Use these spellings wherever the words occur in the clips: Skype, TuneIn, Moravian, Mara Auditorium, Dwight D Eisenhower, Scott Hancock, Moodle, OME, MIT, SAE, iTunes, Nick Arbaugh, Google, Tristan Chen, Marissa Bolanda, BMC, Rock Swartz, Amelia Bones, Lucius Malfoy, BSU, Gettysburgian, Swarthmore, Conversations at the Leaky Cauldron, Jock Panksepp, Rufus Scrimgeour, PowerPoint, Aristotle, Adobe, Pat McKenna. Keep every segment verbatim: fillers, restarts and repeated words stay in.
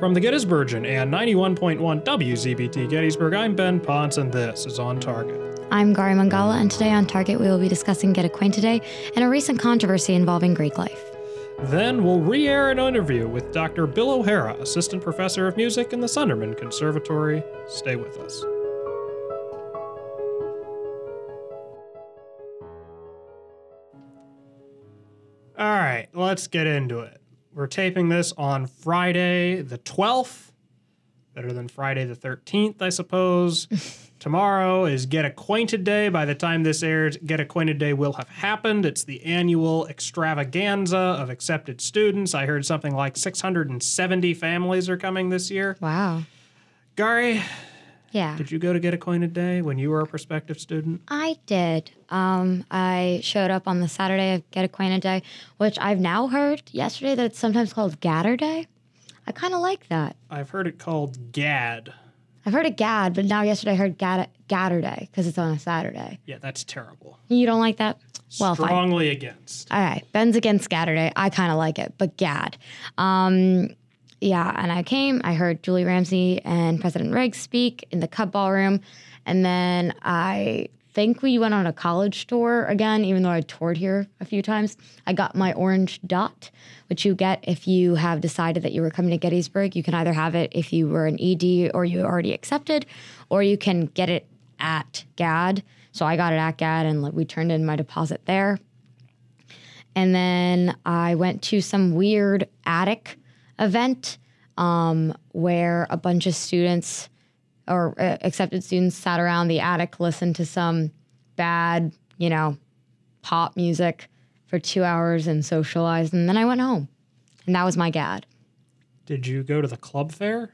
From the Gettysburgian and ninety-one point one W Z B T Gettysburg, I'm Ben Ponce, and this is On Target. I'm Gary Mangala, and today on Target we will be discussing Get Acquainted Day and a recent controversy involving Greek life. Then we'll re-air an interview with Doctor Bill O'Hara, Assistant Professor of Music in the Sunderman Conservatory. Stay with us. All right, let's get into it. We're taping this on Friday the twelfth, better than Friday the thirteenth, I suppose. Tomorrow is Get Acquainted Day. By the time this airs, Get Acquainted Day will have happened. It's the annual extravaganza of accepted students. I heard something like six hundred seventy families are coming this year. Wow. Gary, yeah. Did you go to Get Acquainted Day when you were a prospective student? I did. Um, I showed up on the Saturday of Get Acquainted Day, which I've now heard yesterday that it's sometimes called Gatter Day. I kind of like that. I've heard it called Gad. I've heard it Gad, but now yesterday I heard Gad- Gatter Day because it's on a Saturday. Yeah, that's terrible. You don't like that? Well, strongly fine. Against. All right. Ben's against Gatter Day. I kind of like it, but Gad. Um... Yeah, and I came, I heard Julie Ramsey and President Riggs speak in the Cub Ballroom, and then I think we went on a college tour again, even though I toured here a few times. I got my orange dot, which you get if you have decided that you were coming to Gettysburg. You can either have it if you were an E D or you already accepted, or you can get it at G A D. So I got it at G A D, and we turned in my deposit there. And then I went to some weird attic event um, where a bunch of students or uh, accepted students sat around the attic, listened to some bad, you know, pop music for two hours and socialized. And then I went home. And that was my G A D. Did you go to the club fair?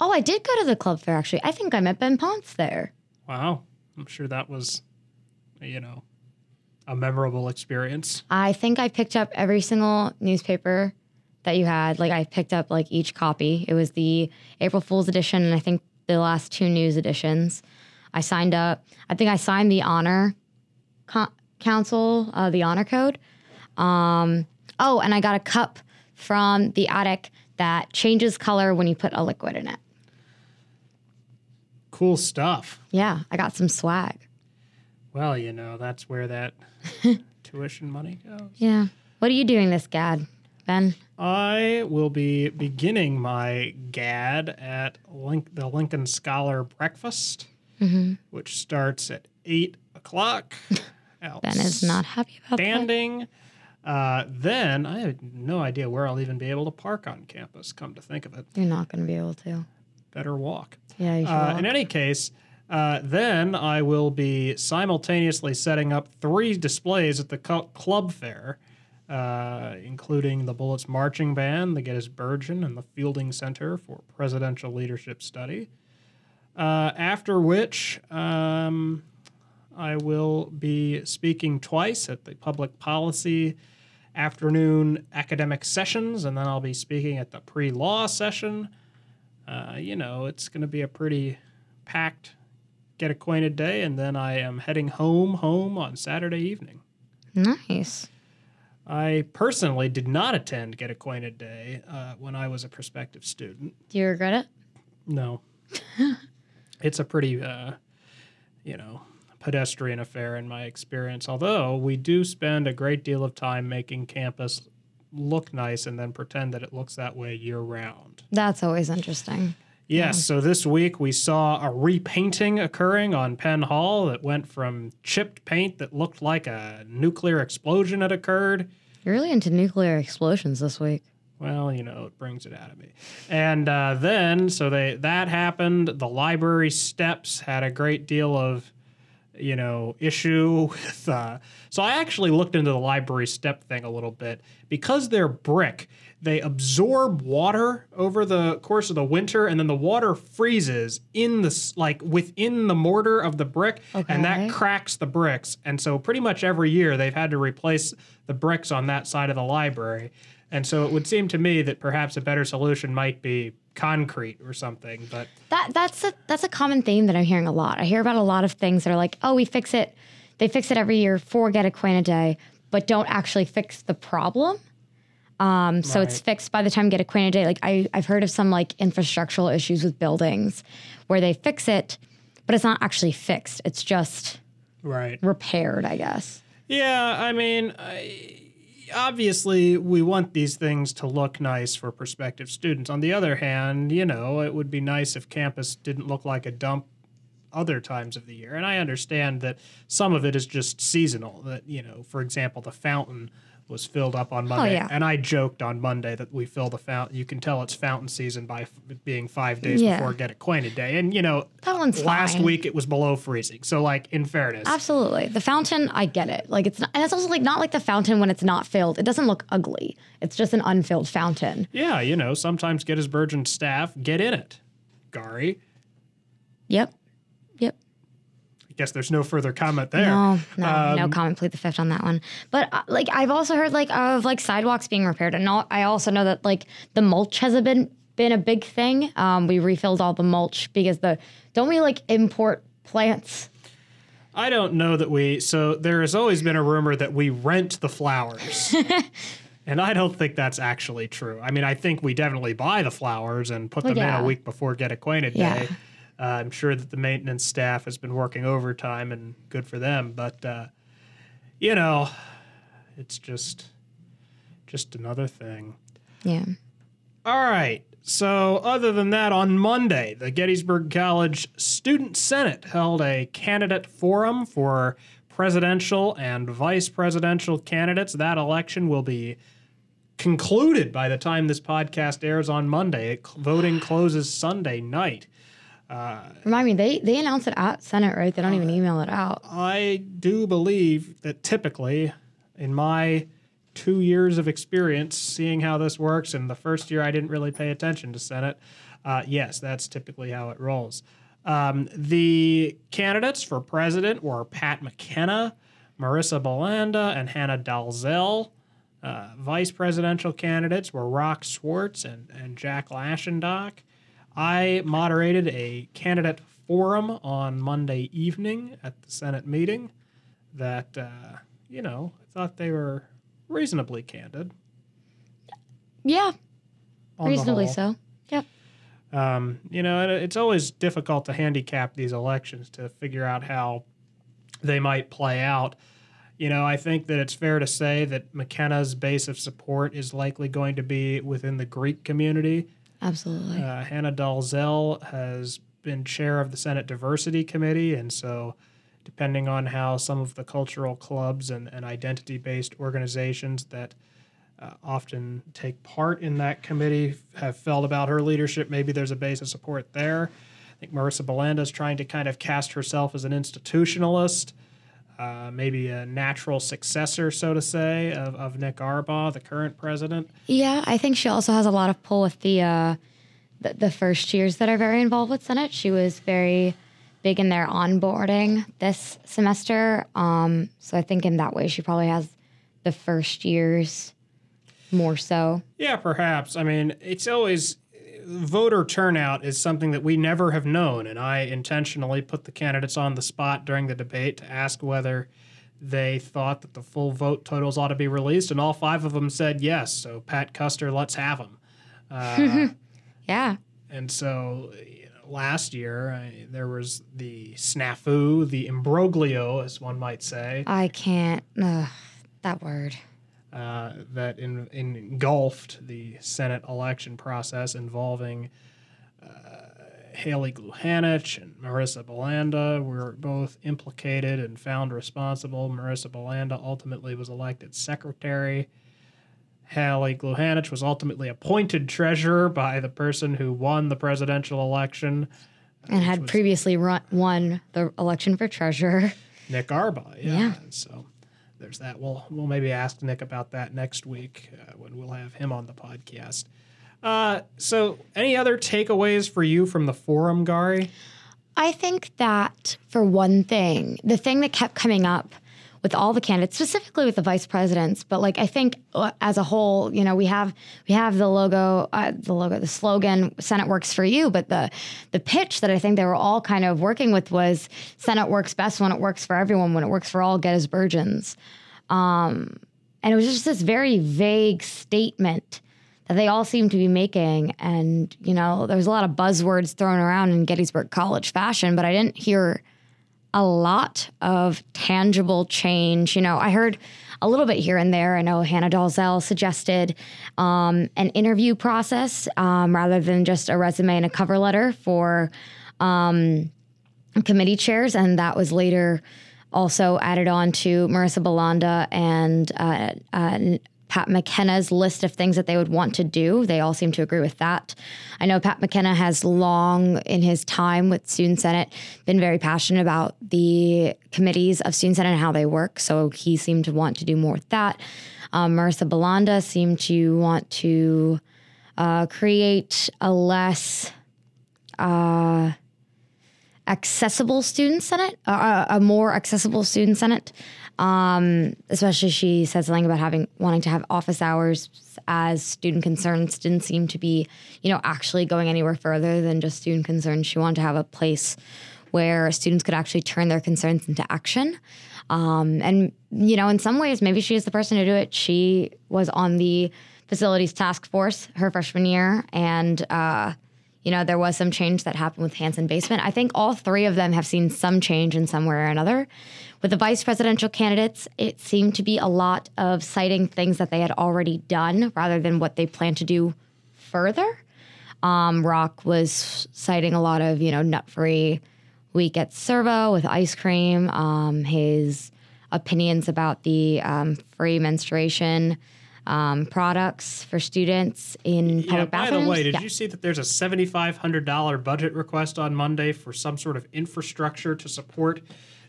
Oh, I did go to the club fair, actually. I think I met Ben Ponce there. Wow. I'm sure that was, you know, a memorable experience. I think I picked up every single newspaper that you had. Like, I picked up, like, each copy. It was the April Fool's edition and I think the last two news editions. I signed up. I think I signed the Honor co- Council, uh, the Honor Code. Um, oh, and I got a cup from the attic that changes color when you put a liquid in it. Cool stuff. Yeah, I got some swag. Well, you know, that's where that tuition money goes. Yeah. What are you doing this G A D, Ben? I will be beginning my G A D at Link, the Lincoln Scholar Breakfast, mm-hmm. which starts at eight o'clock. Ben is not happy about standing. That. Uh, then I have no idea where I'll even be able to park on campus, come to think of it. You're not going to be able to. Better walk. Yeah, you should uh, walk. In any case, uh, then I will be simultaneously setting up three displays at the co- club fair. Uh, including the Bullets Marching Band, the Gettysburgian, and the Fielding Center for Presidential Leadership Study. Uh, after which, um, I will be speaking twice at the Public Policy Afternoon Academic Sessions, and then I'll be speaking at the Pre-Law Session. Uh, you know, it's going to be a pretty packed Get Acquainted Day, and then I am heading home, home on Saturday evening. Nice. I personally did not attend Get Acquainted Day uh, when I was a prospective student. Do you regret it? No. It's a pretty, uh, you know, pedestrian affair in my experience, although we do spend a great deal of time making campus look nice and then pretend that it looks that way year round. That's always interesting. Yes, yeah. So this week we saw a repainting occurring on Penn Hall that went from chipped paint that looked like a nuclear explosion had occurred. You're really into nuclear explosions this week. Well, you know, it brings it out of me. And uh, then, so they that happened. The library steps had a great deal of, you know, issue with. Uh, so I actually looked into the library step thing a little bit. Because they're brick, they absorb water over the course of the winter, and then the water freezes in the like within the mortar of the brick, okay. And that cracks the bricks. And so pretty much every year they've had to replace the bricks on that side of the library. And so it would seem to me that perhaps a better solution might be concrete or something. But that that's a, that's a common theme that I'm hearing a lot. I hear about a lot of things that are like, oh, we fix it. They fix it every year for Get Acquainted Day, but don't actually fix the problem. Um, so right. it's fixed by the time Get Acquainted Day. Like I, I've heard of some like infrastructural issues with buildings where they fix it, but it's not actually fixed. It's just right. repaired, I guess. Yeah, I mean, I, obviously we want these things to look nice for prospective students. On the other hand, you know, it would be nice if campus didn't look like a dump other times of the year. And I understand that some of it is just seasonal, that, you know, for example, the fountain was filled up on Monday. Oh, yeah. And I joked on Monday that we fill the fountain. You can tell it's fountain season by f- being five days yeah. before Get Acquainted Day. And, you know, that one's last fine. Week it was below freezing. So, like, in fairness. Absolutely. The fountain, I get it. Like, it's not, and it's also, like, not like the fountain when it's not filled. It doesn't look ugly. It's just an unfilled fountain. Yeah, you know, sometimes Gettysburgian staff get in it. Gary. Yep. Guess there's no further comment there. No, no, um, no comment. Plead the fifth on that one. But uh, like I've also heard like of like sidewalks being repaired, and all, I also know that like the mulch has been been a big thing. Um, we refilled all the mulch because the don't we like import plants? I don't know that we. So there has always been a rumor that we rent the flowers. And I don't think that's actually true. I mean, I think we definitely buy the flowers and put well, them yeah. in a week before Get Acquainted yeah. Day. Uh, I'm sure that the maintenance staff has been working overtime, and good for them. But, uh, you know, it's just just another thing. Yeah. All right. So other than that, on Monday, the Gettysburg College Student Senate held a candidate forum for presidential and vice presidential candidates. That election will be concluded by the time this podcast airs on Monday. It, voting closes Sunday night. Uh, Remind me, they, they announce it at Senate, right? They don't uh, even email it out. I do believe that typically, in my two years of experience seeing how this works, and the first year I didn't really pay attention to Senate, uh, yes, that's typically how it rolls. Um, the candidates for president were Pat McKenna, Marissa Bolanda, and Hannah Dalzell. Uh, vice presidential candidates were Rock Swartz and, and Jack Lashendock. I moderated a candidate forum on Monday evening at the Senate meeting that, uh, you know, I thought they were reasonably candid. Yeah, reasonably so. Yep. Um, you know, it, it's always difficult to handicap these elections to figure out how they might play out. You know, I think that it's fair to say that McKenna's base of support is likely going to be within the Greek community. Absolutely. Uh, Hannah Dalzell has been chair of the Senate Diversity Committee, and so depending on how some of the cultural clubs and, and identity-based organizations that uh, often take part in that committee have felt about her leadership, maybe there's a base of support there. I think Marissa Bolanda is trying to kind of cast herself as an institutionalist, uh, maybe a natural successor, so to say, of, of Nick Arbaugh, the current president. Yeah, I think she also has a lot of pull with the, uh, the the first years that are very involved with Senate. She was very big in their onboarding this semester. Um, so I think in that way she probably has the first years more so. Yeah, perhaps. I mean, it's always... Voter turnout is something that we never have known, and I intentionally put the candidates on the spot during the debate to ask whether they thought that the full vote totals ought to be released, and all five of them said yes. So Pat Custer, let's have him. Uh, yeah. And so you know, last year I, there was the snafu, the imbroglio, as one might say. I can't. Ugh, that word. Uh, that in, in engulfed the Senate election process involving uh, Haley Gluhanich and Marissa Bolanda were both implicated and found responsible. Marissa Bolanda ultimately was elected secretary. Haley Gluhanich was ultimately appointed treasurer by the person who won the presidential election. And had previously run, won the election for treasurer. Nick Arbaugh, yeah. yeah. So... There's that. We'll, we'll maybe ask Nick about that next week uh, when we'll have him on the podcast. Uh, so any other takeaways for you from the forum, Gary? I think that, for one thing, the thing that kept coming up with all the candidates, specifically with the vice presidents, but like I think as a whole, you know, we have we have the logo, uh, the logo, the slogan, Senate works for you. But the the pitch that I think they were all kind of working with was Senate works best when it works for everyone, when it works for all Gettysburgians. Um, And it was just this very vague statement that they all seemed to be making. And, you know, there was a lot of buzzwords thrown around in Gettysburg College fashion, but I didn't hear a lot of tangible change. You know, I heard a little bit here and there. I know Hannah Dalzell suggested um, an interview process um, rather than just a resume and a cover letter for um, committee chairs. And that was later also added on to Marissa Bolanda and uh, uh, Pat McKenna's list of things that they would want to do. They all seem to agree with that. I know Pat McKenna has long, in his time with Student Senate, been very passionate about the committees of Student Senate and how they work. So he seemed to want to do more with that. Um, Marissa Bolanda seemed to want to uh, create a less uh, accessible Student Senate, uh, a more accessible Student Senate. Um, especially she said something about having wanting to have office hours as student concerns didn't seem to be, you know, actually going anywhere further than just student concerns. She wanted to have a place where students could actually turn their concerns into action. Um, and, you know, in some ways, maybe she is the person to do it. She was on the facilities task force her freshman year. And, uh, you know, there was some change that happened with Hanson Basement. I think all three of them have seen some change in some way or another. With the vice presidential candidates, it seemed to be a lot of citing things that they had already done rather than what they plan to do further. Um, Rock was citing a lot of, you know, nut-free week at Servo with ice cream, um, his opinions about the um, free menstruation um, products for students in yeah, public bathrooms. By the way, did yeah. you see that there's a seven thousand five hundred dollars budget request on Monday for some sort of infrastructure to support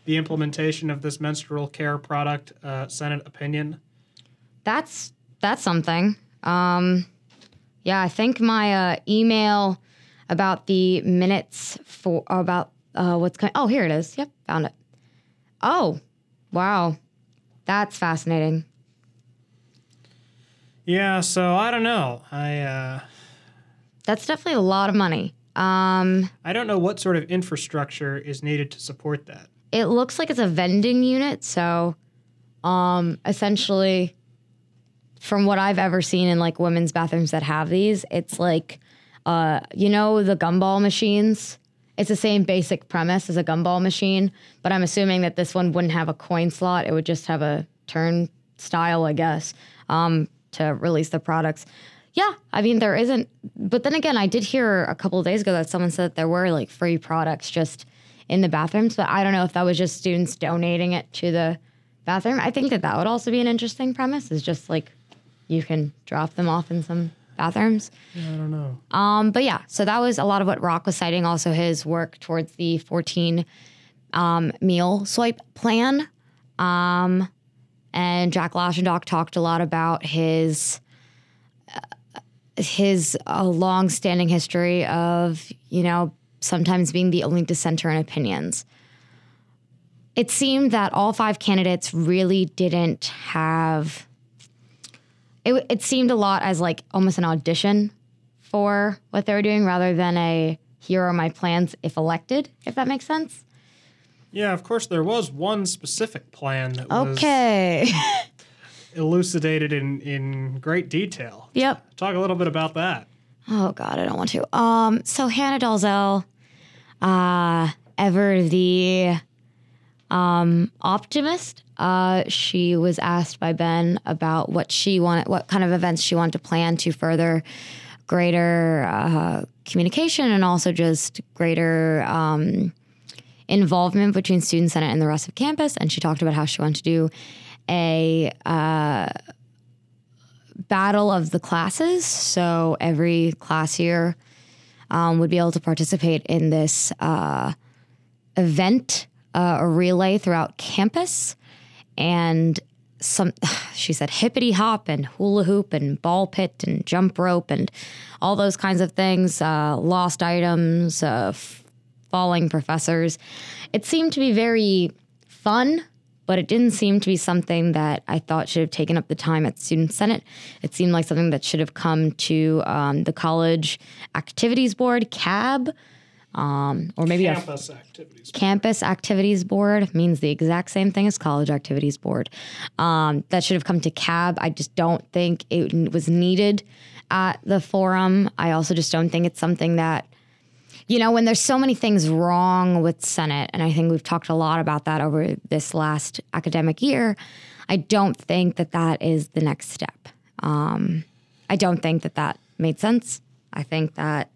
the implementation of this menstrual care product uh, Senate opinion? That's that's something. Um, yeah, I think my uh, email about the minutes for about uh, what's coming. Oh, here it is. Yep, found it. Oh, wow, that's fascinating. Yeah, so I don't know. I uh, that's definitely a lot of money. Um, I don't know what sort of infrastructure is needed to support that. It looks like it's a vending unit, so um, essentially, from what I've ever seen in like women's bathrooms that have these, it's like, uh, you know, the gumball machines. It's the same basic premise as a gumball machine, but I'm assuming that this one wouldn't have a coin slot. It would just have a turnstile, I guess, um, to release the products. Yeah, I mean, there isn't, but then again, I did hear a couple of days ago that someone said that there were like free products just in the bathrooms, but I don't know if that was just students donating it to the bathroom. I think that that would also be an interesting premise, is just like you can drop them off in some bathrooms. Yeah, I don't know. Um, but yeah, so that was a lot of what Rock was citing, also his work towards the fourteen um, meal swipe plan. Um, and Jack Lashendock talked a lot about his uh, his uh, long-standing history of, you know, sometimes being the only dissenter in opinions. It seemed that all five candidates really didn't have, it, it seemed a lot as like almost an audition for what they were doing rather than a here are my plans if elected, if that makes sense. Yeah, of course there was one specific plan that okay. was elucidated in, in great detail. Yep. Talk a little bit about that. Oh God, I don't want to. Um, so Hannah Dalzell, Uh, ever the um, optimist, uh, she was asked by Ben about what she wanted, what kind of events she wanted to plan to further greater uh, communication and also just greater um, involvement between Student Senate and the rest of campus. And she talked about how she wanted to do a uh, battle of the classes, so every class year Um, would be able to participate in this uh, event, uh, a relay throughout campus. And some, she said hippity hop and hula hoop and ball pit and jump rope and all those kinds of things, uh, lost items, uh, f- falling professors. It seemed to be very fun, but it didn't seem to be something that I thought should have taken up the time at Student Senate. It seemed like something that should have come to um, the College Activities Board, C A B, Um, or maybe campus a f- activities board. Campus activities board means the exact same thing as college activities board. Um, that should have come to C A B. I just don't think it was needed at the forum. I also just don't think it's something that, you know, when there's so many things wrong with Senate, and I think we've talked a lot about that over this last academic year, I don't think that that is the next step. Um, I don't think that that made sense. I think that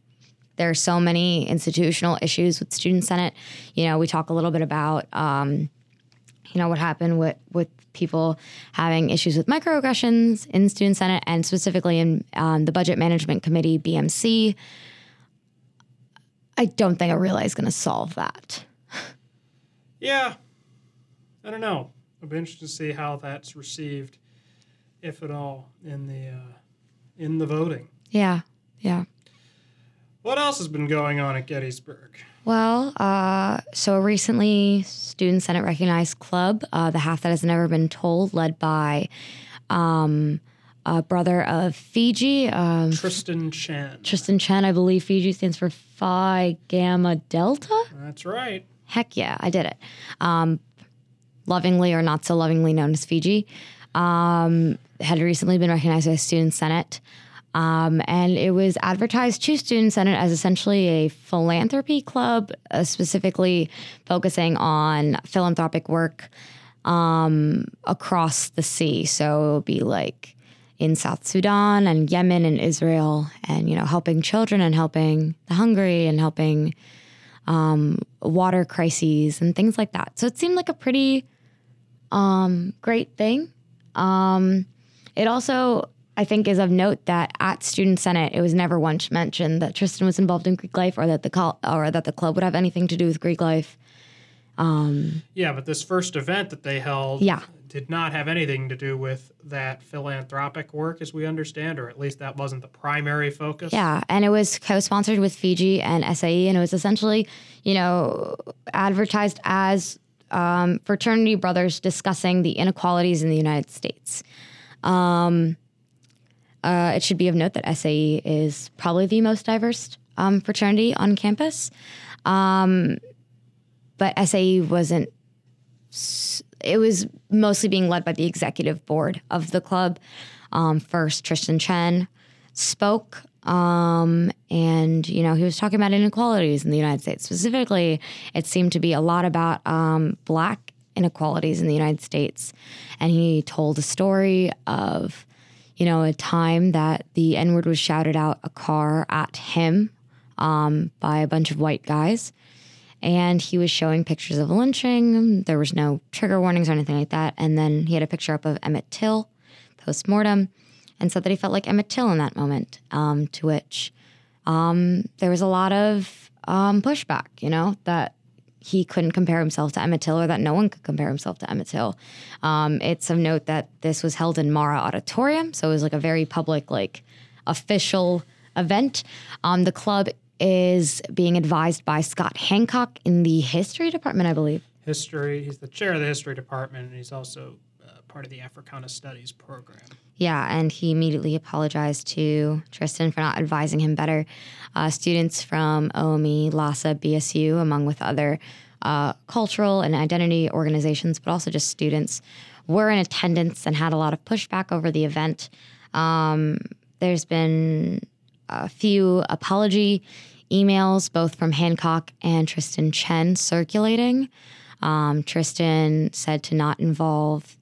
there are so many institutional issues with Student Senate. You know, we talk a little bit about, um, you know, what happened with, with people having issues with microaggressions in Student Senate and specifically in um, the Budget Management Committee, B M C. I don't think a relay is going to solve that. Yeah. I don't know. I'll be interested to see how that's received, if at all, in the uh, in the voting. Yeah, yeah. What else has been going on at Gettysburg? Well, uh, so recently, Student Senate recognized club, uh, the half that has never been told, led by um, a brother of Fiji. Um, Tristan Chen. Tristan Chen, I believe Fiji stands for Phi Gamma Delta? That's right. Heck yeah, I did it. Um, lovingly or not so lovingly known as Fiji. Um, had recently been recognized by Student Senate. Um, and it was advertised to Student Senate as essentially a philanthropy club, uh, specifically focusing on philanthropic work um, across the sea. So it would be like in South Sudan and Yemen and Israel and, you know, helping children and helping the hungry and helping um, water crises and things like that. So it seemed like a pretty um, great thing. Um, it also... I think is of note that at Student Senate, it was never once mentioned that Tristan was involved in Greek life or that the col- or that the club would have anything to do with Greek life. Um, yeah, but this first event that they held yeah. did not have anything to do with that philanthropic work, as we understand, or at least that wasn't the primary focus. Yeah, and it was co-sponsored with Fiji and S A E, and it was essentially, you know, advertised as um, fraternity brothers discussing the inequalities in the United States. Um Uh, it should be of note that S A E is probably the most diverse um, fraternity on campus. Um, but S A E wasn't, it was mostly being led by the executive board of the club. Um, first, Tristan Chen spoke, um, and, you know, he was talking about inequalities in the United States. Specifically, it seemed to be a lot about um, black inequalities in the United States. And he told a story of, you know, a time that the N-word was shouted out a car at him um, by a bunch of white guys. And he was showing pictures of a lynching. There was no trigger warnings or anything like that. And then he had a picture up of Emmett Till post-mortem and said that he felt like Emmett Till in that moment, um, to which um, there was a lot of um, pushback, you know, that he couldn't compare himself to Emmett Till or that no one could compare himself to Emmett Till. Um, it's of note that this was held in Mara Auditorium, so it was like a very public, like official event. Um, the club is being advised by Scott Hancock in the history department, I believe. History. He's the chair of the history department, and he's also uh, part of the Africana Studies program. Yeah, and he immediately apologized to Tristan for not advising him better. Uh, students from O M E, L A S A, B S U, among with other uh, cultural and identity organizations, but also just students, were in attendance and had a lot of pushback over the event. Um, there's been a few apology emails, both from Hancock and Tristan Chen, circulating. Um, Tristan said to not involve...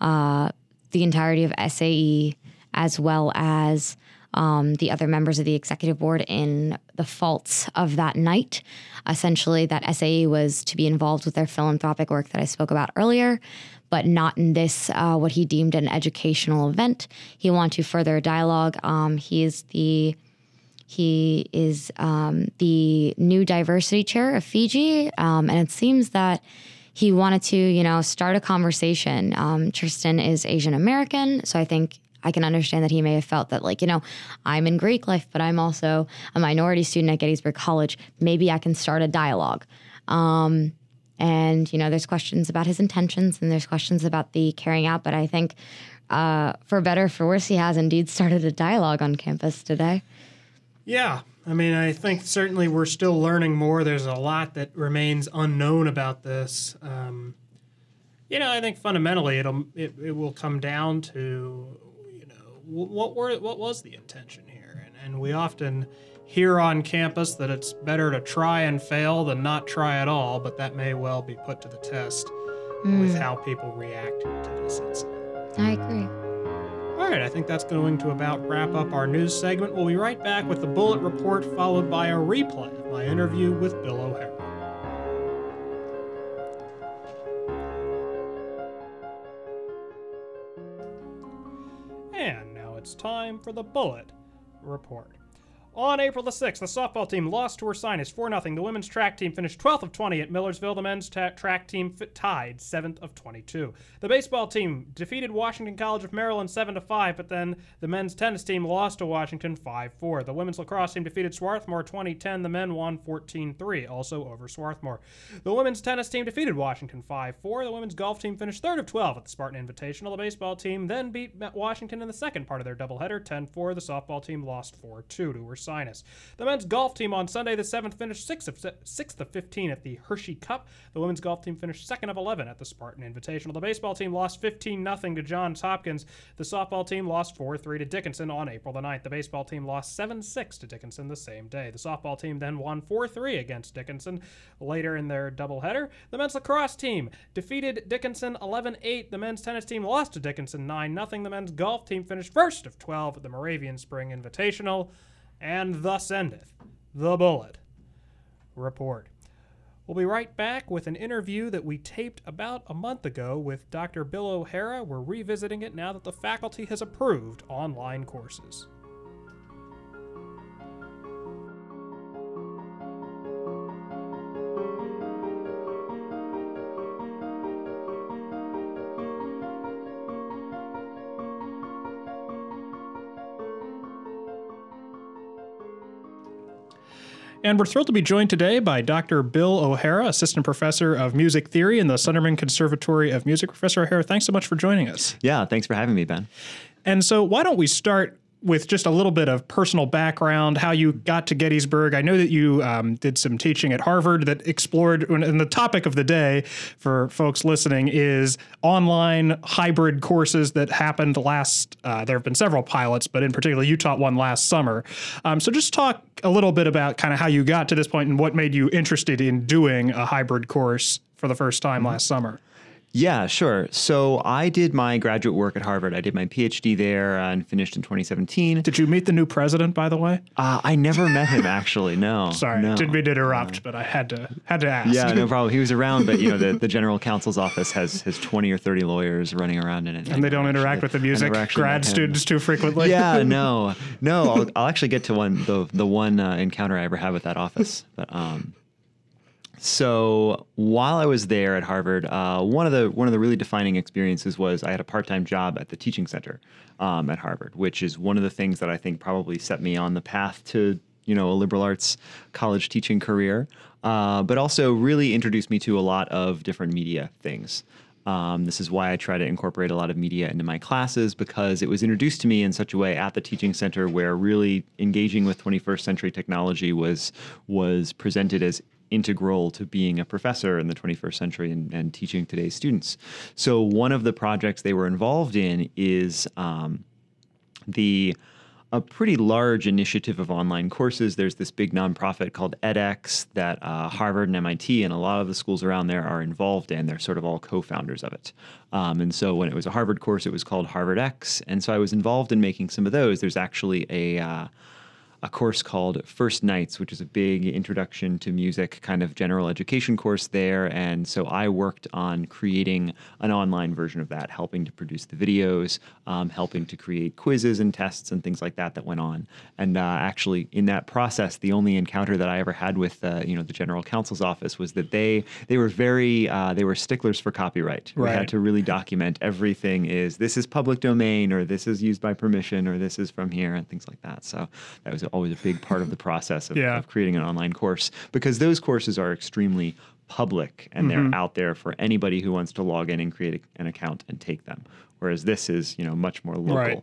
Uh, the entirety of S A E, as well as um, the other members of the executive board in the faults of that night. Essentially, that S A E was to be involved with their philanthropic work that I spoke about earlier, but not in this, uh, what he deemed an educational event. He wanted to further dialogue. Um, he is the he is um, the new diversity chair of Fiji, um, and it seems that he wanted to, you know, start a conversation. Um, Tristan is Asian American, so I think I can understand that he may have felt that, like, you know, I'm in Greek life, but I'm also a minority student at Gettysburg College. Maybe I can start a dialogue. Um, and, you know, there's questions about his intentions and there's questions about the carrying out, but I think uh, for better or for worse, he has indeed started a dialogue on campus today. Yeah. I mean, I think certainly we're still learning more. There's a lot that remains unknown about this. Um, you know, I think fundamentally it'll it, it will come down to, you know, what were what was the intention here? And and we often hear on campus that it's better to try and fail than not try at all, but that may well be put to the test mm. with how people react to this incident. I agree. All right, I think that's going to about wrap up our news segment. We'll be right back with the Bullet Report, followed by a replay of my interview with Bill O'Hara. And now it's time for the Bullet Report. On April the sixth, the softball team lost to Ursinus four nothing. The women's track team finished twelfth of twenty at Millersville. The men's ta- track team fit- tied seventh of twenty-two. The baseball team defeated Washington College of Maryland seven to five, but then the men's tennis team lost to Washington five four. The women's lacrosse team defeated Swarthmore twenty ten. The men won fourteen three, also over Swarthmore. The women's tennis team defeated Washington five four. The women's golf team finished third of twelve at the Spartan Invitational. The baseball team then beat Washington in the second part of their doubleheader ten four. The softball team lost four two to Ursinus. Sinus. The men's golf team on Sunday the seventh finished sixth of fifteen at the Hershey Cup. The women's golf team finished second of eleven at the Spartan Invitational. The baseball team lost fifteen nothing to Johns Hopkins. The softball team lost four three to Dickinson on April the ninth. The baseball team lost seven six to Dickinson the same day. The softball team then won four three against Dickinson later in their doubleheader. The men's lacrosse team defeated Dickinson eleven eight. The men's tennis team lost to Dickinson nine nothing. The men's golf team finished first of twelve at the Moravian Spring Invitational. And thus endeth the Bullet Report. We'll be right back with an interview that we taped about a month ago with Doctor Bill O'Hara. We're revisiting it now that the faculty has approved online courses. And we're thrilled to be joined today by Doctor Bill O'Hara, Assistant Professor of Music Theory in the Sunderman Conservatory of Music. Professor O'Hara, thanks so much for joining us. Yeah, thanks for having me, Ben. And so why don't we start with just a little bit of personal background, how you got to Gettysburg. I know that you um, did some teaching at Harvard that explored, and the topic of the day for folks listening is online hybrid courses that happened last, uh, there have been several pilots, but in particular, you taught one last summer. Um, so just talk a little bit about kind of how you got to this point and what made you interested in doing a hybrid course for the first time mm-hmm. last summer. Yeah, sure. So I did my graduate work at Harvard. I did my PhD there and finished in twenty seventeen. Did you meet the new president, by the way? Uh, I never met him, actually. No. Sorry, no. Didn't mean to interrupt, uh, but I had to had to ask. Yeah, no problem. He was around, but you know, the, the general counsel's office has has twenty or thirty lawyers running around in it, and they don't actually interact with the music grad students too frequently. Yeah, no, no. I'll, I'll actually get to one the the one uh, encounter I ever had with that office, but. Um, So while I was there at Harvard, uh, one of the one of the really defining experiences was I had a part-time job at the teaching center um, at Harvard, which is one of the things that I think probably set me on the path to, you know, a liberal arts college teaching career, uh, but also really introduced me to a lot of different media things. Um, this is why I try to incorporate a lot of media into my classes, because it was introduced to me in such a way at the teaching center where really engaging with twenty-first century technology was was presented as integral to being a professor in the twenty-first century and, and teaching today's students. So one of the projects they were involved in is um, the a pretty large initiative of online courses. There's this big nonprofit called edX that uh, Harvard and M I T and a lot of the schools around there are involved in. They're sort of all co-founders of it. Um, and so when it was a Harvard course, it was called HarvardX. And so I was involved in making some of those. There's actually a... Uh, a course called First Nights, which is a big introduction to music kind of general education course there. And so I worked on creating an online version of that, helping to produce the videos, um, helping to create quizzes and tests and things like that that went on. And uh, actually in that process, the only encounter that I ever had with, uh, you know, the general counsel's office was that they they were very, uh, they were sticklers for copyright. Right. We had to really document everything is, this is public domain, or this is used by permission, or this is from here, and things like that. So that was always a big part of the process of, yeah. of creating an online course, because those courses are extremely public and mm-hmm. they're out there for anybody who wants to log in and create a, an account and take them. Whereas this is, you know, much more local. Right.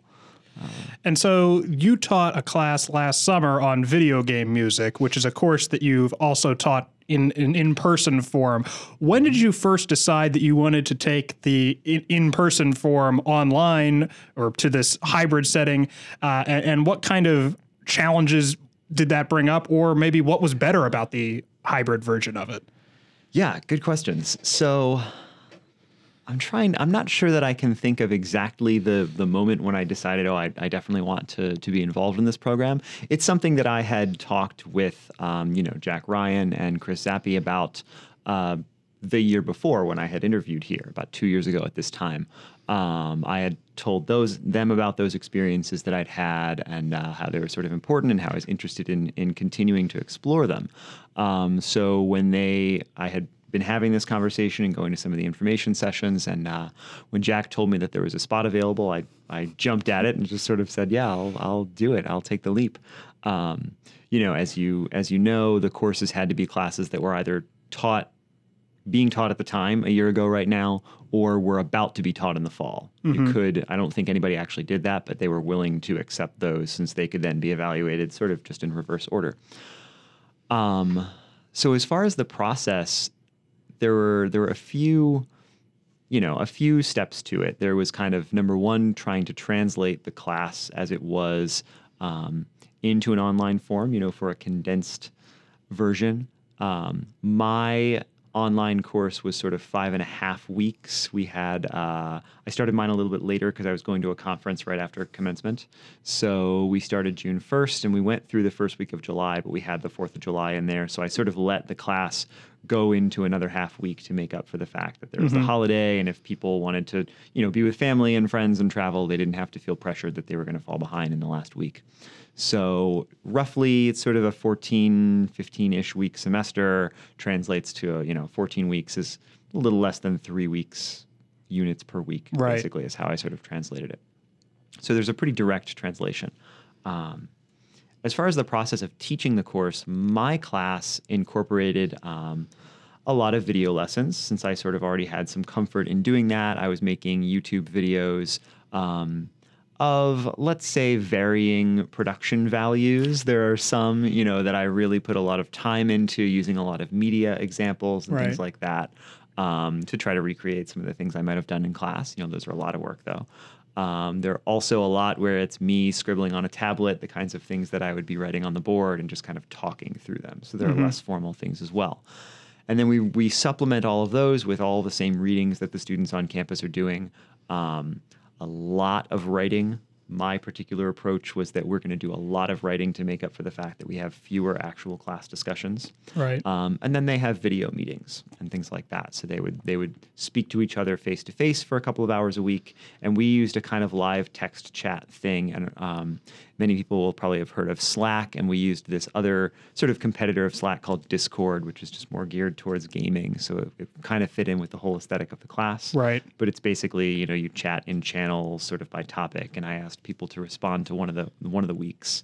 And so you taught a class last summer on video game music, which is a course that you've also taught in an in, in-person form. When did you first decide that you wanted to take the in-person form online or to this hybrid setting? Uh, and, and what kind of challenges did that bring up? Or maybe what was better about the hybrid version of it? Yeah, good questions. So I'm trying, I'm not sure that I can think of exactly the the moment when I decided, oh, I, I definitely want to to be involved in this program. It's something that I had talked with, um, you know, Jack Ryan and Chris Zappi about uh, the year before when I had interviewed here, about two years ago at this time. Um, I had told those them about those experiences that I'd had and uh, how they were sort of important and how I was interested in in continuing to explore them. Um, so when they, I had been having this conversation and going to some of the information sessions. And uh, when Jack told me that there was a spot available, I I jumped at it and just sort of said, yeah, I'll, I'll do it. I'll take the leap. Um, you know, as you as you know, the courses had to be classes that were either taught, being taught at the time a year ago right now, or were about to be taught in the fall. Mm-hmm. You could, I don't think anybody actually did that, but they were willing to accept those since they could then be evaluated sort of just in reverse order. Um, so as far as the process, There were there were a few, you know, a few steps to it. There was kind of, number one, trying to translate the class as it was um, into an online form, you know, for a condensed version. Um, my online course was sort of five and a half weeks. We had, uh, I started mine a little bit later because I was going to a conference right after commencement. So we started June first and we went through the first week of July, but we had the fourth of July in there. So I sort of let the class go into another half week to make up for the fact that there was mm-hmm. the holiday. And if people wanted to, you know, be with family and friends and travel, they didn't have to feel pressured that they were going to fall behind in the last week. So roughly it's sort of a fourteen, fifteen-ish week semester, translates to, you know, fourteen weeks is a little less than three weeks units per week, right. Basically is how I sort of translated it. So there's a pretty direct translation. Um, as far as the process of teaching the course, my class incorporated um, a lot of video lessons since I sort of already had some comfort in doing that. I was making YouTube videos, um, of, let's say, varying production values. There are some, you know, that I really put a lot of time into using a lot of media examples and right. things like that um, to try to recreate some of the things I might have done in class. You know, those are a lot of work, though. Um, there are also a lot where it's me scribbling on a tablet, the kinds of things that I would be writing on the board and just kind of talking through them. So there mm-hmm. are less formal things as well. And then we, we supplement all of those with all the same readings that the students on campus are doing. Um, A lot of writing. My particular approach was that we're going to do a lot of writing to make up for the fact that we have fewer actual class discussions. Right. Um, and then they have video meetings and things like that. So they would they would speak to each other face to face for a couple of hours a week. And we used a kind of live text chat thing. And um, many people will probably have heard of Slack. And we used this other sort of competitor of Slack called Discord, which is just more geared towards gaming. So it, it kind of fit in with the whole aesthetic of the class. Right. But it's basically, you know, you chat in channels sort of by topic. And I asked people to respond to one of the one of the week's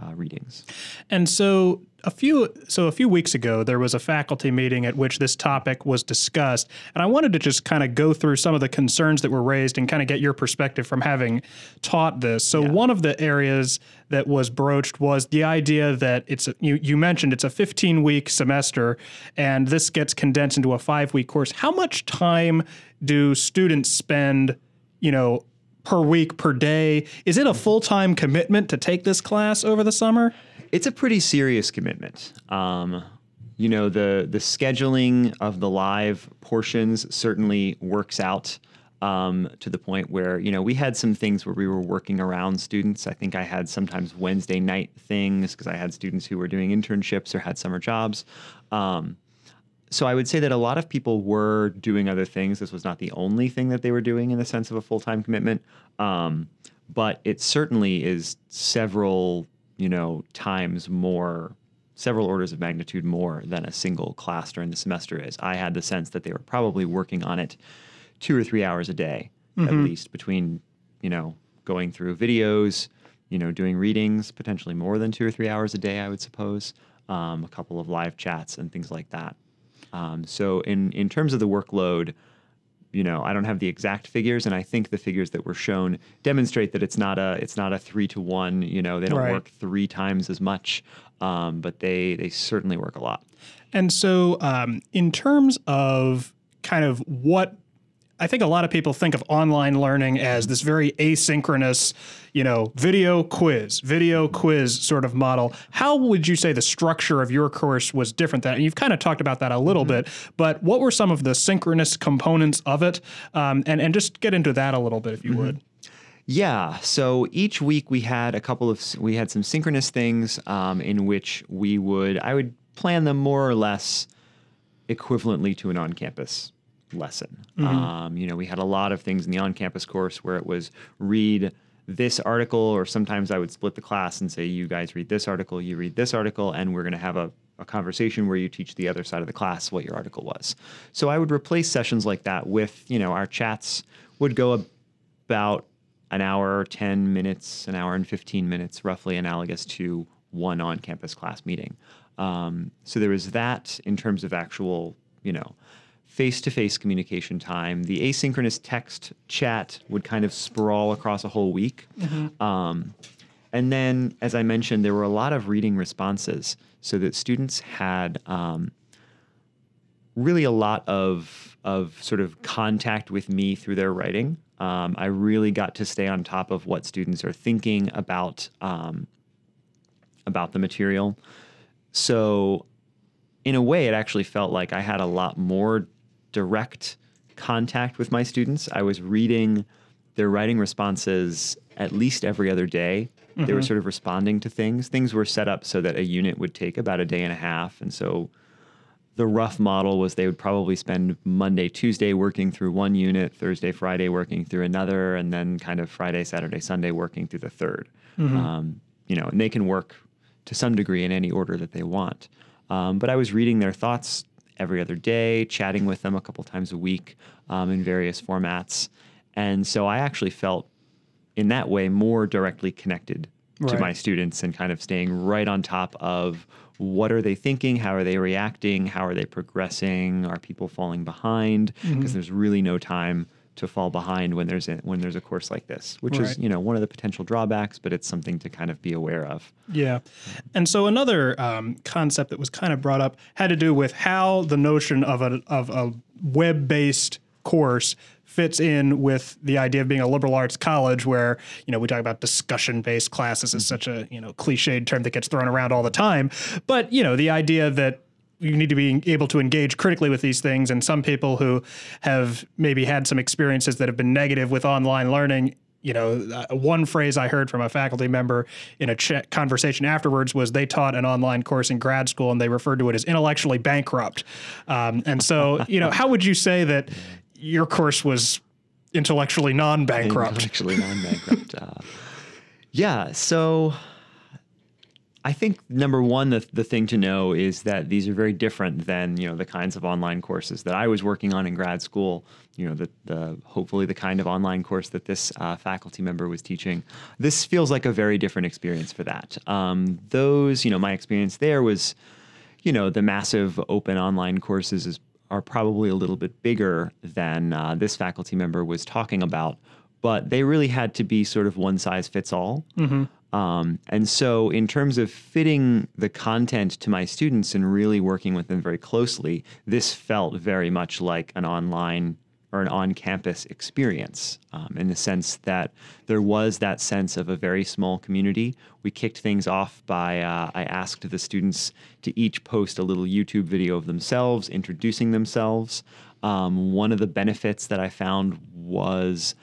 uh, readings. And so a few so a few weeks ago, there was a faculty meeting at which this topic was discussed. And I wanted to just kind of go through some of the concerns that were raised and kind of get your perspective from having taught this. So yeah. one of the areas that was broached was the idea that it's a, you, you mentioned it's a fifteen-week semester, and this gets condensed into a five-week course. How much time do students spend, you know, per week, per day? Is it a full-time commitment to take this class over the summer? It's a pretty serious commitment. Um, you know, the the scheduling of the live portions certainly works out um, to the point where, you know, we had some things where we were working around students. I think I had sometimes Wednesday night things because I had students who were doing internships or had summer jobs. Um, So I would say that a lot of people were doing other things. This was not the only thing that they were doing in the sense of a full-time commitment. Um, but it certainly is several, you know, times more, several orders of magnitude more than a single class during the semester is. I had the sense that they were probably working on it two or three hours a day, mm-hmm. at least, between, you know, going through videos, you know, doing readings, potentially more than two or three hours a day, I would suppose, um, a couple of live chats and things like that. Um, so in, in terms of the workload, you know, I don't have the exact figures, and I think the figures that were shown demonstrate that it's not a it's not a three to one. You know, they don't right. work three times as much, um, but they they certainly work a lot. And so, um, in terms of kind of what I think a lot of people think of online learning as this very asynchronous, you know, video quiz, video quiz sort of model. How would you say the structure of your course was different? That, and you've kind of talked about that a little mm-hmm. bit, but what were some of the synchronous components of it? Um, and, and just get into that a little bit, if you mm-hmm. would. Yeah. So each week we had a couple of, we had some synchronous things um, in which we would, I would plan them more or less equivalently to an on-campus lesson. Mm-hmm. Um, you know, we had a lot of things in the on-campus course where it was read this article, or sometimes I would split the class and say, you guys read this article, you read this article, and we're going to have a, a conversation where you teach the other side of the class what your article was. So I would replace sessions like that with, you know, our chats would go about an hour, ten minutes, an hour and fifteen minutes, roughly analogous to one on-campus class meeting. Um, so there was that in terms of actual, you know, face-to-face communication time. The asynchronous text chat would kind of sprawl across a whole week. Mm-hmm. Um, and then, as I mentioned, there were a lot of reading responses so that students had um, really a lot of, of sort of contact with me through their writing. Um, I really got to stay on top of what students are thinking about, um, about the material. So in a way, it actually felt like I had a lot more direct contact with my students. I was reading their writing responses at least every other day. Mm-hmm. They were sort of responding to things. Things were set up so that a unit would take about a day and a half. And so the rough model was they would probably spend Monday, Tuesday working through one unit, Thursday, Friday working through another, and then kind of Friday, Saturday, Sunday working through the third. Mm-hmm. Um, you know, and they can work to some degree in any order that they want. Um, but I was reading their thoughts every other day, chatting with them a couple times a week um, in various formats. And so I actually felt in that way more directly connected right. to my students and kind of staying right on top of what are they thinking, how are they reacting, how are they progressing, are people falling behind? Because mm-hmm. there's really no time to fall behind when there's a, when there's a course like this, which right. is, you know, one of the potential drawbacks, but it's something to kind of be aware of. Yeah. And so another um, concept that was kind of brought up had to do with how the notion of a of a web-based course fits in with the idea of being a liberal arts college where, you know, we talk about discussion-based classes is such a, you know, cliched term that gets thrown around all the time. But, you know, the idea that you need to be able to engage critically with these things. And some people who have maybe had some experiences that have been negative with online learning, you know, uh, one phrase I heard from a faculty member in a ch- conversation afterwards was they taught an online course in grad school and they referred to it as intellectually bankrupt. Um, and so, you know, how would you say that your course was intellectually non-bankrupt? Intellectually non-bankrupt. uh, yeah. So I think number one, the the thing to know is that these are very different than, you know, the kinds of online courses that I was working on in grad school. You know, the the hopefully the kind of online course that this uh, faculty member was teaching. This feels like a very different experience for that. Um, those, you know, my experience there was, you know, the massive open online courses is, are probably a little bit bigger than uh, this faculty member was talking about, but they really had to be sort of one size fits all. Mm-hmm. Um, and so in terms of fitting the content to my students and really working with them very closely, this felt very much like an online or an on-campus experience um, in the sense that there was that sense of a very small community. We kicked things off by, uh, I asked the students to each post a little YouTube video of themselves, introducing themselves. Um, one of the benefits that I found was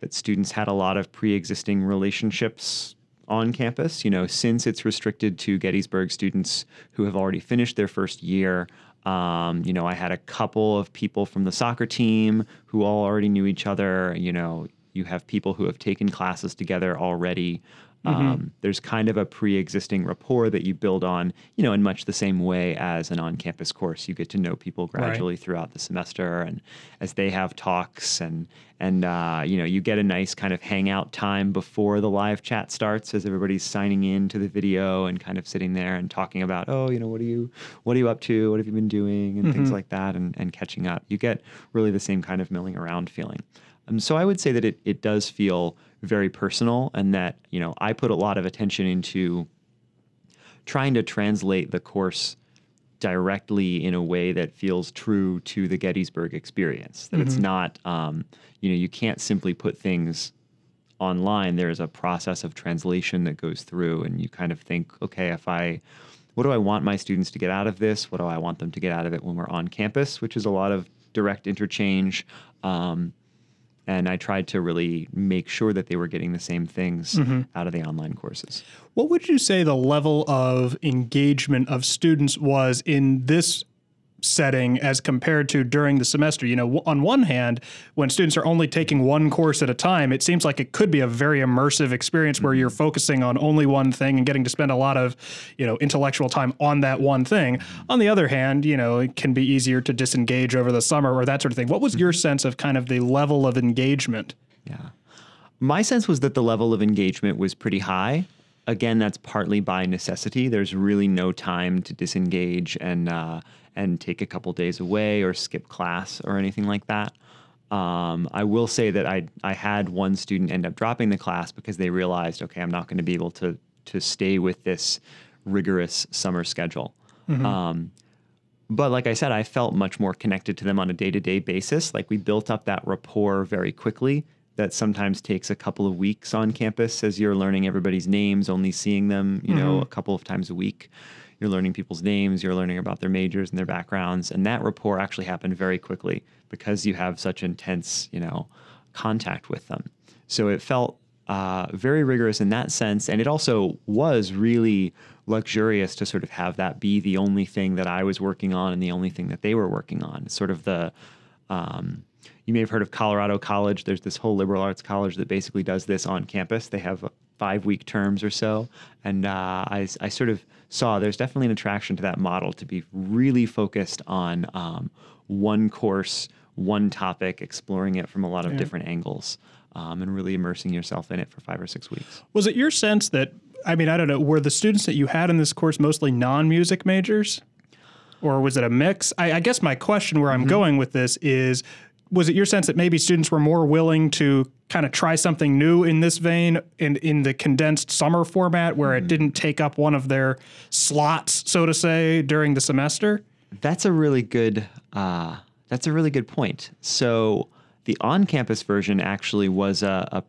that students had a lot of pre-existing relationships on campus, you know, since it's restricted to Gettysburg students who have already finished their first year. Um, you know, I had a couple of people from the soccer team who all already knew each other. You know, you have people who have taken classes together already. Mm-hmm. Um, there's kind of a pre-existing rapport that you build on, you know, in much the same way as an on-campus course. You get to know people gradually right. throughout the semester, and as they have talks, and and uh, you know, you get a nice kind of hangout time before the live chat starts, as everybody's signing in to the video and kind of sitting there and talking about, oh, you know, what are you, what are you up to? What have you been doing? And mm-hmm. things like that, and and catching up. You get really the same kind of milling around feeling. Um, so I would say that it it does feel very personal, and that, you know, I put a lot of attention into trying to translate the course directly in a way that feels true to the Gettysburg experience. That mm-hmm. it's not, um, you know, you can't simply put things online. There is a process of translation that goes through, and you kind of think, okay, if I, what do I want my students to get out of this? What do I want them to get out of it when we're on campus, which is a lot of direct interchange, um, and I tried to really make sure that they were getting the same things mm-hmm. out of the online courses. What would you say the level of engagement of students was in this setting as compared to during the semester? You know, on one hand, when students are only taking one course at a time, it seems like it could be a very immersive experience mm-hmm. where you're focusing on only one thing and getting to spend a lot of, you know, intellectual time on that one thing. On the other hand, you know, it can be easier to disengage over the summer or that sort of thing. What was mm-hmm. your sense of kind of the level of engagement? Yeah. My sense was that the level of engagement was pretty high. Again, that's partly by necessity. There's really no time to disengage and, uh, and take a couple days away or skip class or anything like that. Um, I will say that I I had one student end up dropping the class because they realized, okay, I'm not going to be able to to stay with this rigorous summer schedule. Mm-hmm. Um, but like I said, I felt much more connected to them on a day-to-day basis. Like, we built up that rapport very quickly. That sometimes takes a couple of weeks on campus as you're learning everybody's names, only seeing them, you mm-hmm. know, a couple of times a week. You're learning people's names, you're learning about their majors and their backgrounds, and that rapport actually happened very quickly because you have such intense, you know, contact with them. So it felt uh, very rigorous in that sense, and it also was really luxurious to sort of have that be the only thing that I was working on and the only thing that they were working on. It's sort of the... Um, You may have heard of Colorado College. There's this whole liberal arts college that basically does this on campus. They have five-week terms or so. And uh, I, I sort of saw there's definitely an attraction to that model, to be really focused on um, one course, one topic, exploring it from a lot of yeah. different angles, um, and really immersing yourself in it for five or six weeks. Was it your sense that, I mean, I don't know, were the students that you had in this course mostly non-music majors? Or was it a mix? I, I guess my question where I'm mm-hmm. going with this is, was it your sense that maybe students were more willing to kind of try something new in this vein in, in the condensed summer format where mm-hmm. it didn't take up one of their slots, so to say, during the semester? That's a really good uh, that's a really good point. So the on-campus version actually was a, a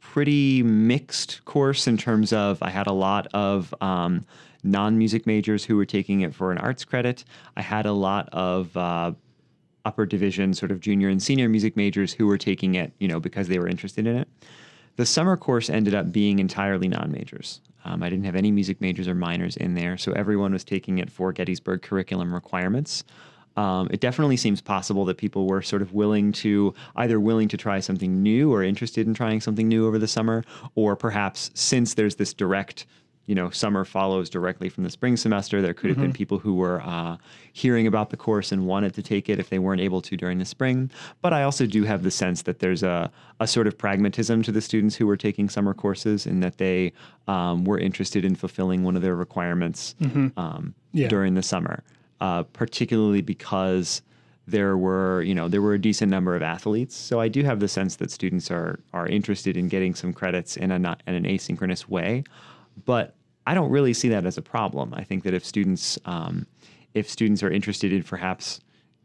pretty mixed course in terms of I had a lot of um, non-music majors who were taking it for an arts credit. I had a lot of... Uh, upper division sort of junior and senior music majors who were taking it, you know, because they were interested in it. The summer course ended up being entirely non-majors. Um, I didn't have any music majors or minors in there, so everyone was taking it for Gettysburg curriculum requirements. Um, it definitely seems possible that people were sort of willing to, either willing to try something new or interested in trying something new over the summer, or perhaps since there's this direct, you know, summer follows directly from the spring semester, there could have mm-hmm. been people who were uh, hearing about the course and wanted to take it if they weren't able to during the spring. But I also do have the sense that there's a, a sort of pragmatism to the students who were taking summer courses, in that they um, were interested in fulfilling one of their requirements mm-hmm. um, yeah. during the summer, uh, particularly because there were, you know, there were a decent number of athletes. So I do have the sense that students are are interested in getting some credits in, a not, in an asynchronous way. But I don't really see that as a problem. I think that if students um, if students are interested in perhaps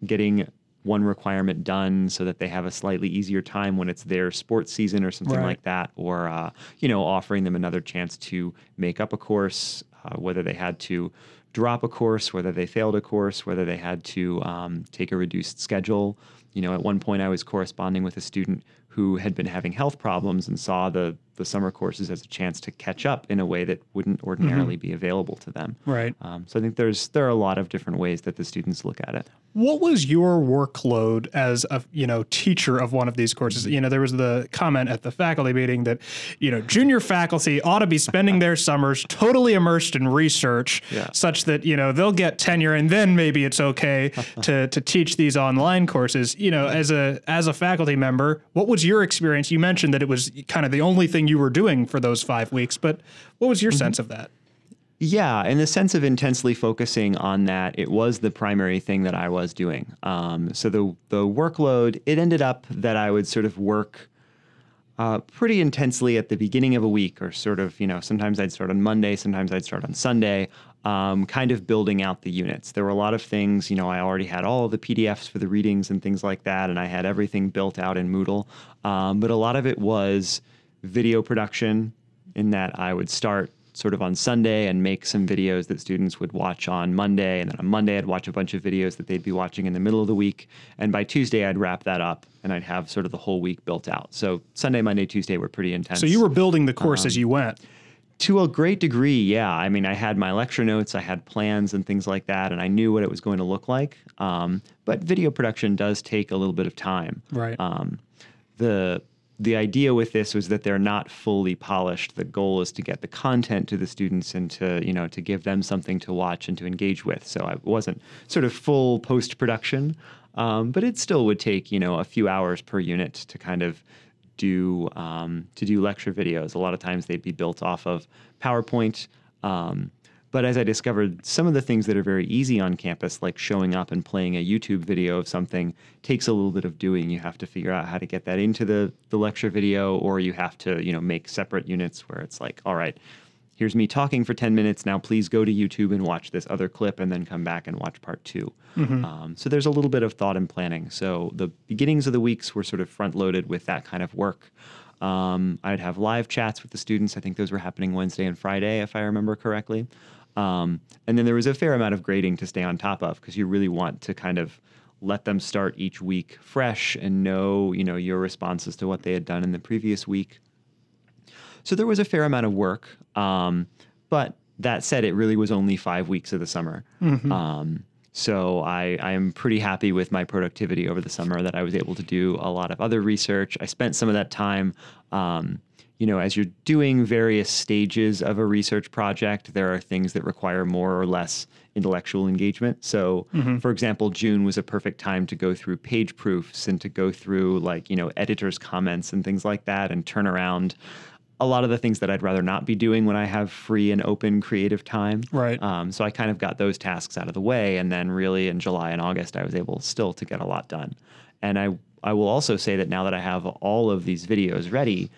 getting one requirement done so that they have a slightly easier time when it's their sports season or something right. like that, or uh, you know, offering them another chance to make up a course, uh, whether they had to drop a course, whether they failed a course, whether they had to um, take a reduced schedule. You know, at one point I was corresponding with a student who had been having health problems and saw the the summer courses as a chance to catch up in a way that wouldn't ordinarily mm-hmm. be available to them. Right. Um, so I think there's there are a lot of different ways that the students look at it. What was your workload as a you know teacher of one of these courses? You know, there was the comment at the faculty meeting that you know junior faculty ought to be spending their summers totally immersed in research, yeah. such that you know they'll get tenure and then maybe it's okay to to teach these online courses. You know, as a as a faculty member, what was your experience? You mentioned that it was kind of the only thing you were doing for those five weeks, but what was your mm-hmm. sense of that? Yeah, in the sense of intensely focusing on that, it was the primary thing that I was doing. Um, so the the workload, it ended up that I would sort of work uh, pretty intensely at the beginning of a week, or sort of, you know, sometimes I'd start on Monday, sometimes I'd start on Sunday, um, kind of building out the units. There were a lot of things, you know, I already had all the P D Fs for the readings and things like that, and I had everything built out in Moodle, um, but a lot of it was video production, in that I would start sort of on Sunday and make some videos that students would watch on Monday. And then on Monday, I'd watch a bunch of videos that they'd be watching in the middle of the week. And by Tuesday, I'd wrap that up and I'd have sort of the whole week built out. So Sunday, Monday, Tuesday were pretty intense. So you were building the course um, as you went. To a great degree, yeah. I mean, I had my lecture notes, I had plans and things like that, and I knew what it was going to look like. Um, but video production does take a little bit of time. Right. Um, the... The idea with this was that they're not fully polished. The goal is to get the content to the students and to, you know, to give them something to watch and to engage with. So it wasn't sort of full post-production, um, but it still would take, you know, a few hours per unit to kind of do um, to do lecture videos. A lot of times they'd be built off of PowerPoint. Um, But as I discovered, some of the things that are very easy on campus, like showing up and playing a YouTube video of something, takes a little bit of doing. You have to figure out how to get that into the, the lecture video, or you have to, you know, make separate units where it's like, all right, here's me talking for ten minutes. Now please go to YouTube and watch this other clip and then come back and watch part two. Mm-hmm. Um, so there's a little bit of thought and planning. So the beginnings of the weeks were sort of front-loaded with that kind of work. Um, I'd have live chats with the students. I think those were happening Wednesday and Friday, if I remember correctly. Um, and then there was a fair amount of grading to stay on top of, because you really want to kind of let them start each week fresh and know, you know, your responses to what they had done in the previous week. So there was a fair amount of work. Um, but that said, it really was only five weeks of the summer. Mm-hmm. Um, so I, I am pretty happy with my productivity over the summer, that I was able to do a lot of other research. I spent some of that time, um, you know, as you're doing various stages of a research project, there are things that require more or less intellectual engagement. So, mm-hmm. for example, June was a perfect time to go through page proofs and to go through, like, you know, editors' comments and things like that, and turn around a lot of the things that I'd rather not be doing when I have free and open creative time. Right. Um, so I kind of got those tasks out of the way. And then really in July and August, I was able still to get a lot done. And I, I will also say that now that I have all of these videos ready,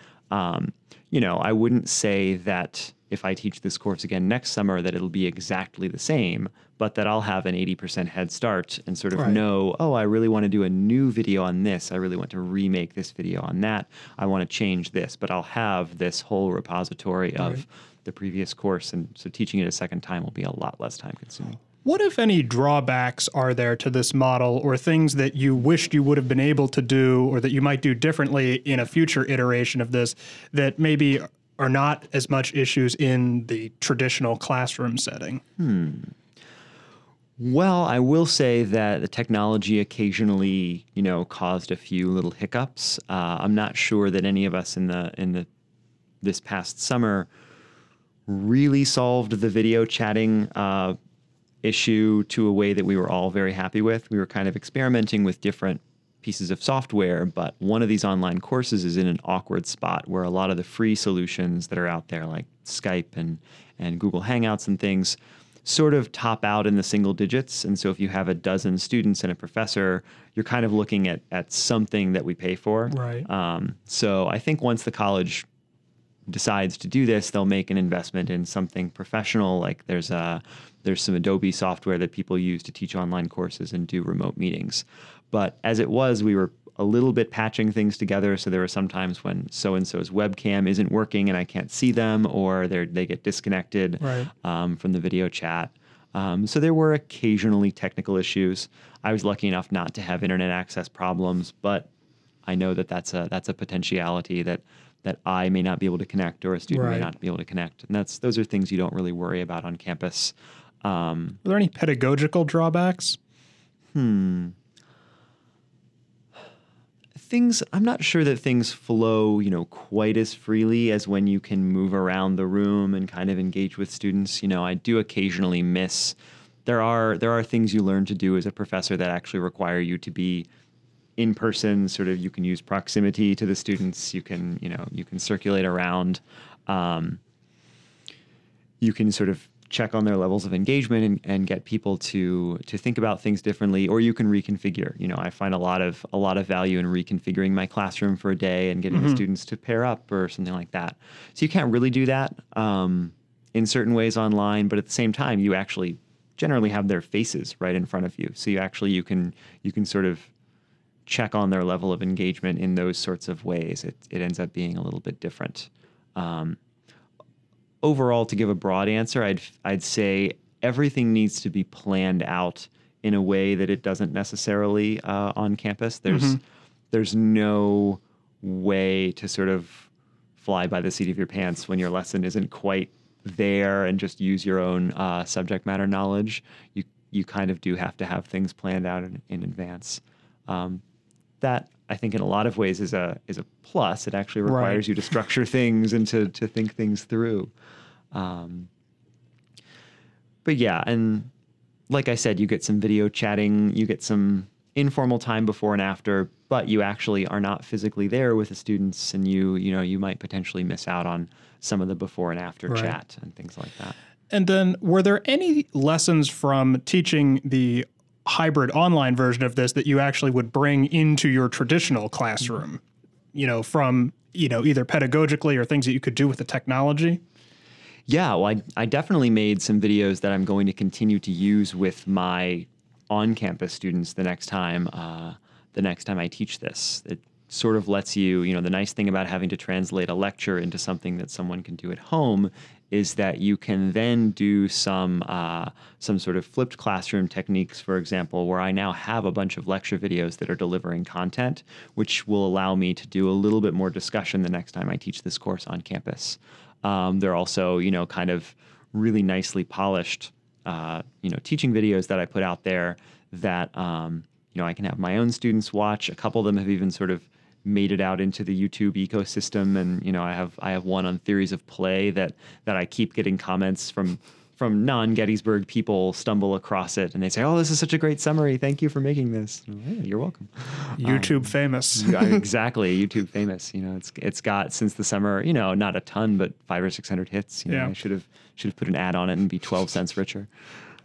Um, you know, I wouldn't say that if I teach this course again next summer that it'll be exactly the same, but that I'll have an eighty percent head start and sort of right. know, oh, I really want to do a new video on this. I really want to remake this video on that. I want to change this, but I'll have this whole repository of right. the previous course. And so teaching it a second time will be a lot less time consuming. What, if any, drawbacks are there to this model, or things that you wished you would have been able to do, or that you might do differently in a future iteration of this, that maybe are not as much issues in the traditional classroom setting? Hmm. Well, I will say that the technology occasionally, you know, caused a few little hiccups. Uh, I'm not sure that any of us in the in the this past summer really solved the video chatting uh issue to a way that we were all very happy with. We were kind of experimenting with different pieces of software, but one of these online courses is in an awkward spot where a lot of the free solutions that are out there, like Skype and, and Google Hangouts and things, sort of top out in the single digits. And so if you have a dozen students and a professor, you're kind of looking at at something that we pay for. Right. Um, so I think once the college decides to do this, they'll make an investment in something professional. Like there's a there's some Adobe software that people use to teach online courses and do remote meetings. But as it was, we were a little bit patching things together. So there were some times when so-and-so's webcam isn't working and I can't see them, or they they get disconnected right. um, from the video chat. Um, so there were occasionally technical issues. I was lucky enough not to have internet access problems, but I know that that's a that's a potentiality that that I may not be able to connect or a student right. may not be able to connect. And that's those are things you don't really worry about on campus. Um, are there any pedagogical drawbacks? Hmm. Things, I'm not sure that things flow, you know, quite as freely as when you can move around the room and kind of engage with students. You know, I do occasionally miss. There are there are things you learn to do as a professor that actually require you to be in person. Sort of, you can use proximity to the students. You can, you know, you can circulate around. Um, you can sort of check on their levels of engagement and, and get people to to think about things differently, or you can reconfigure. You know, I find a lot of a lot of value in reconfiguring my classroom for a day and getting mm-hmm. the students to pair up or something like that. So you can't really do that um, in certain ways online, but at the same time, you actually generally have their faces right in front of you. So you actually you can you can sort of check on their level of engagement in those sorts of ways. It it ends up being a little bit different. Um, Overall, to give a broad answer, I'd I'd say everything needs to be planned out in a way that it doesn't necessarily uh, on campus. There's mm-hmm. there's no way to sort of fly by the seat of your pants when your lesson isn't quite there and just use your own uh, subject matter knowledge. You you kind of do have to have things planned out in, in advance. Um, that. I think in a lot of ways is a is a plus. It actually requires right. you to structure things and to to think things through. Um, but yeah, and like I said, you get some video chatting, you get some informal time before and after, but you actually are not physically there with the students, and you you know you might potentially miss out on some of the before and after right. chat and things like that. And then, were there any lessons from teaching the hybrid online version of this that you actually would bring into your traditional classroom, you know, from, you know, either pedagogically or things that you could do with the technology? Yeah, well, I, I definitely made some videos that I'm going to continue to use with my on-campus students the next time, uh, the next time I teach this. It sort of lets you, you know, the nice thing about having to translate a lecture into something that someone can do at home is that you can then do some uh, some sort of flipped classroom techniques, for example, where I now have a bunch of lecture videos that are delivering content, which will allow me to do a little bit more discussion the next time I teach this course on campus. Um, they're also, you know, kind of really nicely polished, uh, you know, teaching videos that I put out there that, um, you know, I can have my own students watch. A couple of them have even sort of made it out into the YouTube ecosystem, and you know I have I have one on theories of play that that I keep getting comments from from non-Gettysburg people stumble across it and they say, "Oh, this is such a great summary! Thank you for making this." Like, hey, you're welcome. YouTube um, famous, exactly. YouTube famous. You know, it's it's got since the summer, you know, not a ton, but five or six hundred hits. You know, yeah, I should have should have put an ad on it and be twelve cents richer.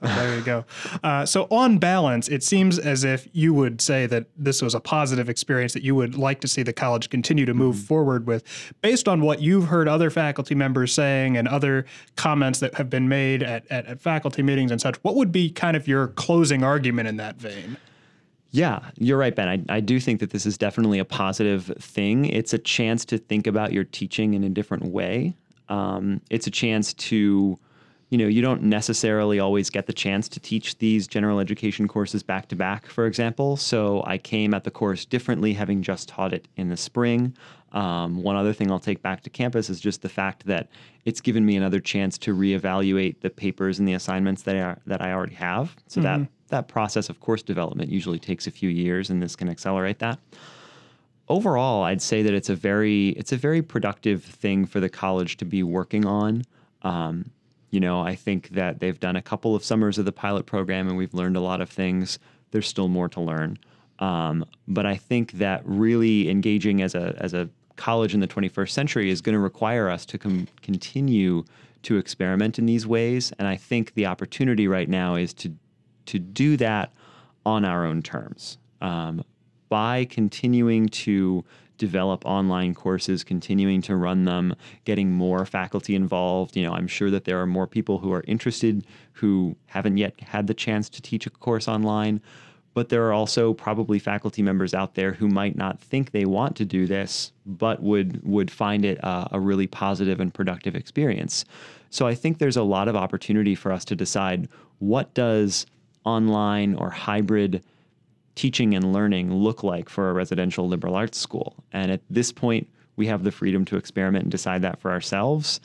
There you go. Uh, so on balance, it seems as if you would say that this was a positive experience that you would like to see the college continue to move mm-hmm. forward with, based on what you've heard other faculty members saying and other comments that have been made at, at, at faculty meetings and such. What would be kind of your closing argument in that vein? Yeah, you're right, Ben. I, I do think that this is definitely a positive thing. It's a chance to think about your teaching in a different way. Um, it's a chance to... You know, you don't necessarily always get the chance to teach these general education courses back to back, for example. So I came at the course differently, having just taught it in the spring. Um, one other thing I'll take back to campus is just the fact that it's given me another chance to reevaluate the papers and the assignments that I, that I already have. So mm-hmm. that that process of course development usually takes a few years, and this can accelerate that. Overall, I'd say that it's a very it's a very productive thing for the college to be working on. Um, You know, I think that they've done a couple of summers of the pilot program and we've learned a lot of things. There's still more to learn. Um, but I think that really engaging as a as a college in the twenty-first century is going to require us to com- continue to experiment in these ways. And I think the opportunity right now is to, to do that on our own terms. Um, by continuing to develop online courses, continuing to run them, getting more faculty involved. You know, I'm sure that there are more people who are interested who haven't yet had the chance to teach a course online, but there are also probably faculty members out there who might not think they want to do this, but would would find it uh, a really positive and productive experience. So I think there's a lot of opportunity for us to decide what does online or hybrid teaching and learning look like for a residential liberal arts school. And at this point, we have the freedom to experiment and decide that for ourselves.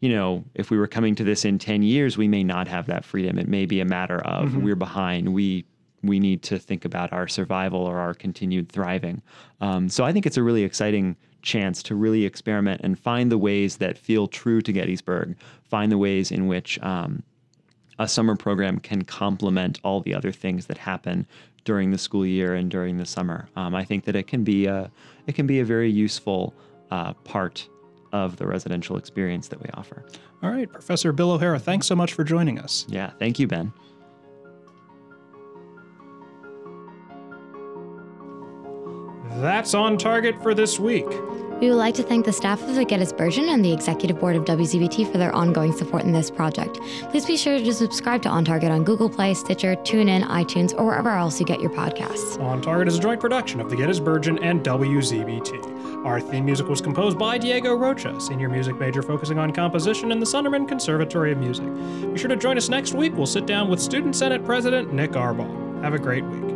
You know, if we were coming to this in ten years, we may not have that freedom. It may be a matter of mm-hmm. we're behind. We we need to think about our survival or our continued thriving. Um, so I think it's a really exciting chance to really experiment and find the ways that feel true to Gettysburg, find the ways in which um, a summer program can complement all the other things that happen during the school year and during the summer. Um, I think that it can be a, it can be a very useful uh, part of the residential experience that we offer. All right, Professor Bill O'Hara, thanks so much for joining us. Yeah, thank you, Ben. That's On Target for this week. We would like to thank the staff of the Gettysburgian and the Executive Board of W Z B T for their ongoing support in this project. Please be sure to subscribe to On Target on Google Play, Stitcher, TuneIn, iTunes, or wherever else you get your podcasts. On Target is a joint production of the Gettysburgian and W Z B T. Our theme music was composed by Diego Rocha, senior music major focusing on composition in the Sunderman Conservatory of Music. Be sure to join us next week. We'll sit down with Student Senate President Nick Arbaugh. Have a great week.